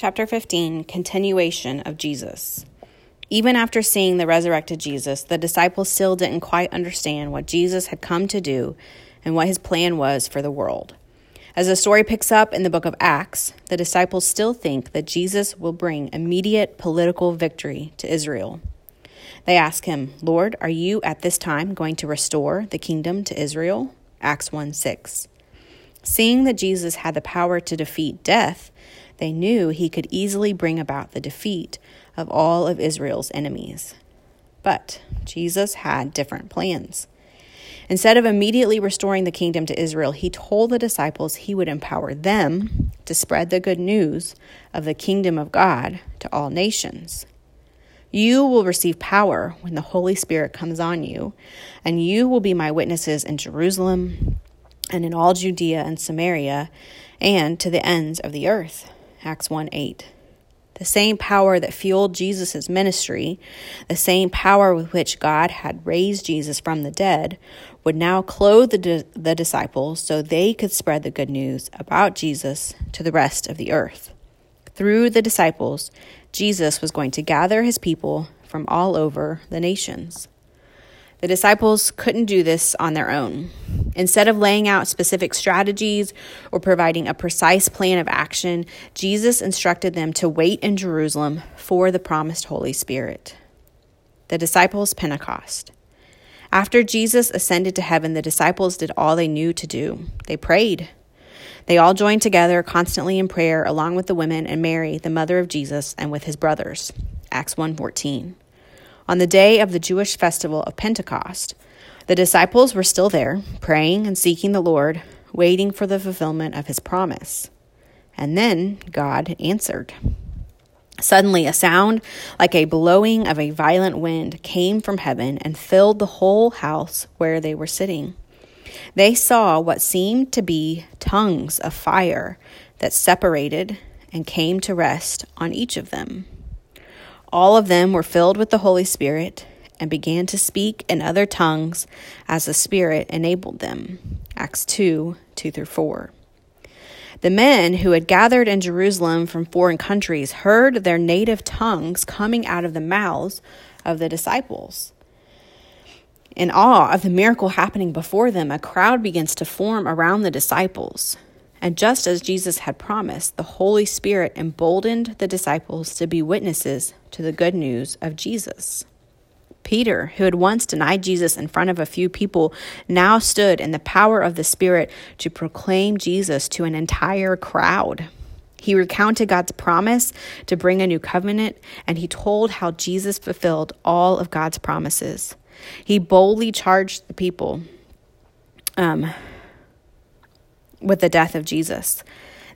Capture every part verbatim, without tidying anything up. Chapter fifteen, continuation of Jesus. Even after seeing the resurrected Jesus, the disciples still didn't quite understand what Jesus had come to do and what his plan was for the world. As the story picks up in the book of Acts, the disciples still think that Jesus will bring immediate political victory to Israel. They ask him, "Lord, are you at this time going to restore the kingdom to Israel?" Acts one six. Seeing that Jesus had the power to defeat death, they knew he could easily bring about the defeat of all of Israel's enemies. But Jesus had different plans. Instead of immediately restoring the kingdom to Israel, he told the disciples he would empower them to spread the good news of the kingdom of God to all nations. "You will receive power when the Holy Spirit comes on you, and you will be my witnesses in Jerusalem and in all Judea and Samaria and to the ends of the earth." Acts one eight. The same power that fueled Jesus' ministry, the same power with which God had raised Jesus from the dead, would now clothe the, di- the disciples so they could spread the good news about Jesus to the rest of the earth. Through the disciples, Jesus was going to gather his people from all over the nations. The disciples couldn't do this on their own. Instead of laying out specific strategies or providing a precise plan of action, Jesus instructed them to wait in Jerusalem for the promised Holy Spirit. The disciples' Pentecost. After Jesus ascended to heaven, the disciples did all they knew to do. They prayed. They all joined together constantly in prayer, along with the women and Mary, the mother of Jesus, and with his brothers. Acts one fourteen. On the day of the Jewish festival of Pentecost, the disciples were still there, praying and seeking the Lord, waiting for the fulfillment of his promise. And then God answered. Suddenly a sound like a blowing of a violent wind came from heaven and filled the whole house where they were sitting. They saw what seemed to be tongues of fire that separated and came to rest on each of them. All of them were filled with the Holy Spirit and began to speak in other tongues as the Spirit enabled them. Acts two, two through four. The men who had gathered in Jerusalem from foreign countries heard their native tongues coming out of the mouths of the disciples. In awe of the miracle happening before them, a crowd begins to form around the disciples. And just as Jesus had promised, the Holy Spirit emboldened the disciples to be witnesses to the good news of Jesus. Peter, who had once denied Jesus in front of a few people, now stood in the power of the Spirit to proclaim Jesus to an entire crowd. He recounted God's promise to bring a new covenant, and he told how Jesus fulfilled all of God's promises. He boldly charged the people um, with the death of Jesus.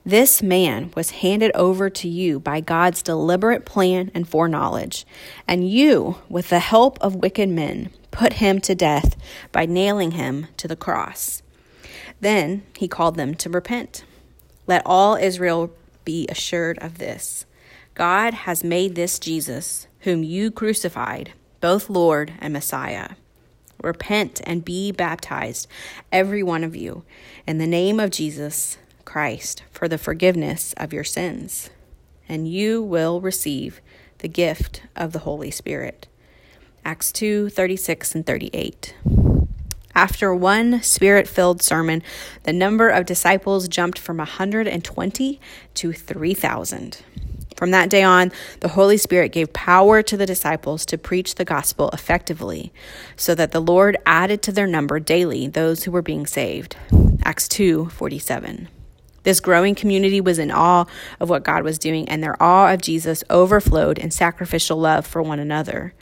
"This man was handed over to you by God's deliberate plan and foreknowledge, and you, with the help of wicked men, put him to death by nailing him to the cross." Then he called them to repent. "Let all Israel be assured of this. God has made this Jesus, whom you crucified, both Lord and Messiah. Repent and be baptized, every one of you, in the name of Jesus Christ for the forgiveness of your sins, and you will receive the gift of the Holy Spirit." Acts two, thirty-six and thirty-eight. After one Spirit-filled sermon, the number of disciples jumped from one hundred twenty to three thousand. From that day on, the Holy Spirit gave power to the disciples to preach the gospel effectively, so that the Lord added to their number daily those who were being saved. Acts two forty-seven. This growing community was in awe of what God was doing, and their awe of Jesus overflowed in sacrificial love for one another.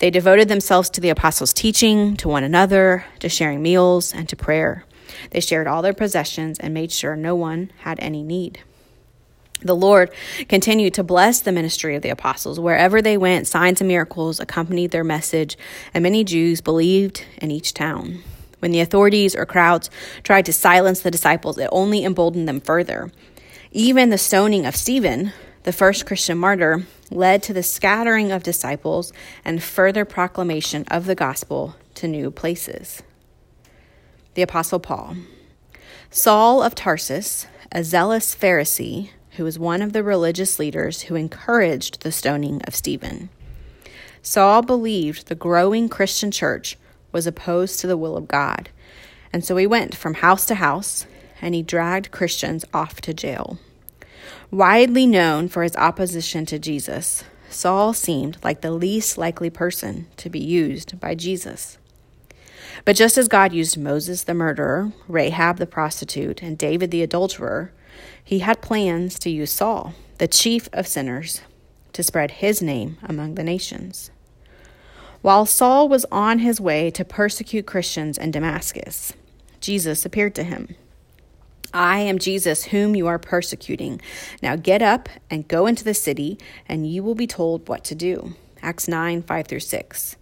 They devoted themselves to the apostles' teaching, to one another, to sharing meals, and to prayer. They shared all their possessions and made sure no one had any need. The Lord continued to bless the ministry of the apostles. Wherever they went, signs and miracles accompanied their message, and many Jews believed in each town. When the authorities or crowds tried to silence the disciples, it only emboldened them further. Even the stoning of Stephen, the first Christian martyr, led to the scattering of disciples and further proclamation of the gospel to new places. The Apostle Paul. Saul of Tarsus, a zealous Pharisee, who was one of the religious leaders who encouraged the stoning of Stephen. Saul believed the growing Christian church was opposed to the will of God, and so he went from house to house, and he dragged Christians off to jail. Widely known for his opposition to Jesus, Saul seemed like the least likely person to be used by Jesus. But just as God used Moses the murderer, Rahab the prostitute, and David the adulterer, he had plans to use Saul, the chief of sinners, to spread his name among the nations. While Saul was on his way to persecute Christians in Damascus, Jesus appeared to him. "I am Jesus, whom you are persecuting. Now get up and go into the city, and you will be told what to do." Acts nine, five through six.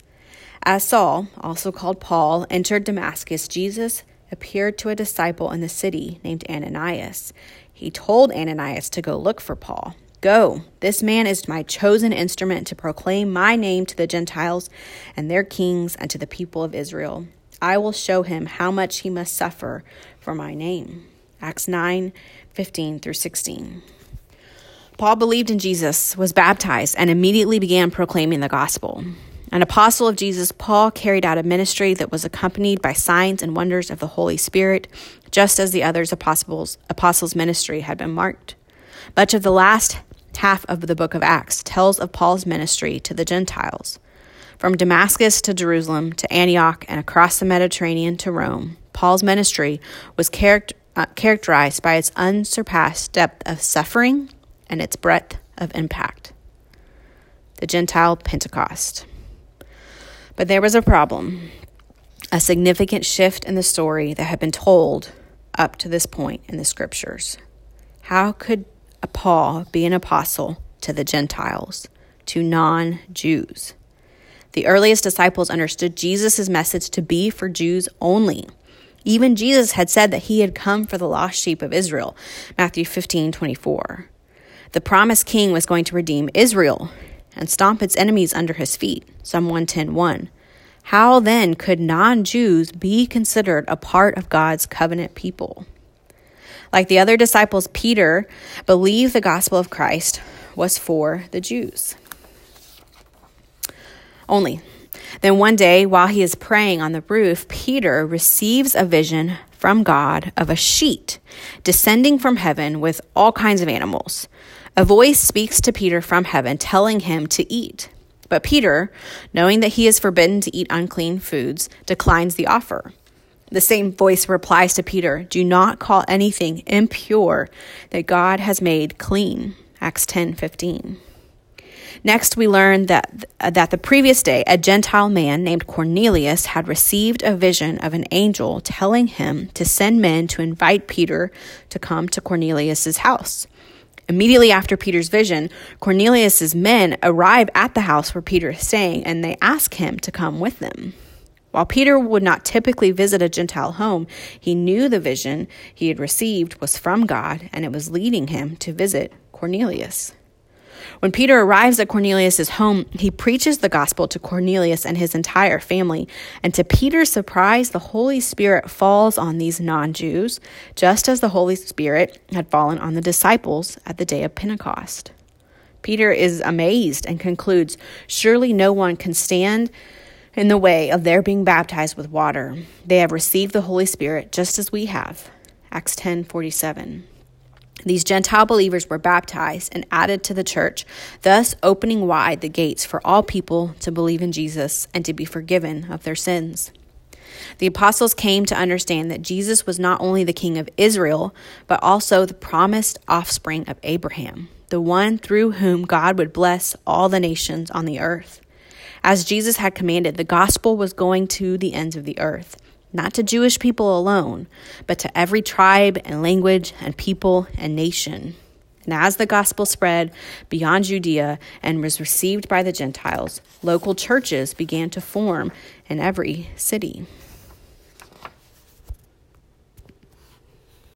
As Saul, also called Paul, entered Damascus, Jesus appeared to a disciple in the city named Ananias. He told Ananias to go look for Paul. "Go, this man is my chosen instrument to proclaim my name to the Gentiles and their kings and to the people of Israel. I will show him how much he must suffer for my name." Acts nine, fifteen through sixteen. Paul believed in Jesus, was baptized, and immediately began proclaiming the gospel. An apostle of Jesus, Paul carried out a ministry that was accompanied by signs and wonders of the Holy Spirit, just as the other apostles' apostles' ministry had been marked. Much of the last half of the book of Acts tells of Paul's ministry to the Gentiles. From Damascus to Jerusalem to Antioch and across the Mediterranean to Rome, Paul's ministry was characterized Uh, characterized by its unsurpassed depth of suffering and its breadth of impact. The Gentile Pentecost. But there was a problem, a significant shift in the story that had been told up to this point in the scriptures. How could a Paul be an apostle to the Gentiles, to non-Jews? The earliest disciples understood Jesus' message to be for Jews only. Even Jesus had said that he had come for the lost sheep of Israel, Matthew fifteen twenty-four. The promised king was going to redeem Israel and stomp its enemies under his feet, Psalm one ten one. How then could non-Jews be considered a part of God's covenant people? Like the other disciples, Peter believed the gospel of Christ was for the Jews only. Then one day, while he is praying on the roof, Peter receives a vision from God of a sheet descending from heaven with all kinds of animals. A voice speaks to Peter from heaven, telling him to eat. But Peter, knowing that he is forbidden to eat unclean foods, declines the offer. The same voice replies to Peter, "Do not call anything impure that God has made clean." Acts ten fifteen. Next, we learn that, that the previous day, a Gentile man named Cornelius had received a vision of an angel telling him to send men to invite Peter to come to Cornelius's house. Immediately after Peter's vision, Cornelius's men arrive at the house where Peter is staying, and they ask him to come with them. While Peter would not typically visit a Gentile home, he knew the vision he had received was from God, and it was leading him to visit Cornelius. When Peter arrives at Cornelius' home, he preaches the gospel to Cornelius and his entire family. And to Peter's surprise, the Holy Spirit falls on these non-Jews, just as the Holy Spirit had fallen on the disciples at the day of Pentecost. Peter is amazed and concludes, "Surely no one can stand in the way of their being baptized with water. They have received the Holy Spirit just as we have." Acts ten forty-seven. These Gentile believers were baptized and added to the church, thus opening wide the gates for all people to believe in Jesus and to be forgiven of their sins. The apostles came to understand that Jesus was not only the King of Israel, but also the promised offspring of Abraham, the one through whom God would bless all the nations on the earth. As Jesus had commanded, the gospel was going to the ends of the earth. Not to Jewish people alone, but to every tribe and language and people and nation. And as the gospel spread beyond Judea and was received by the Gentiles, local churches began to form in every city.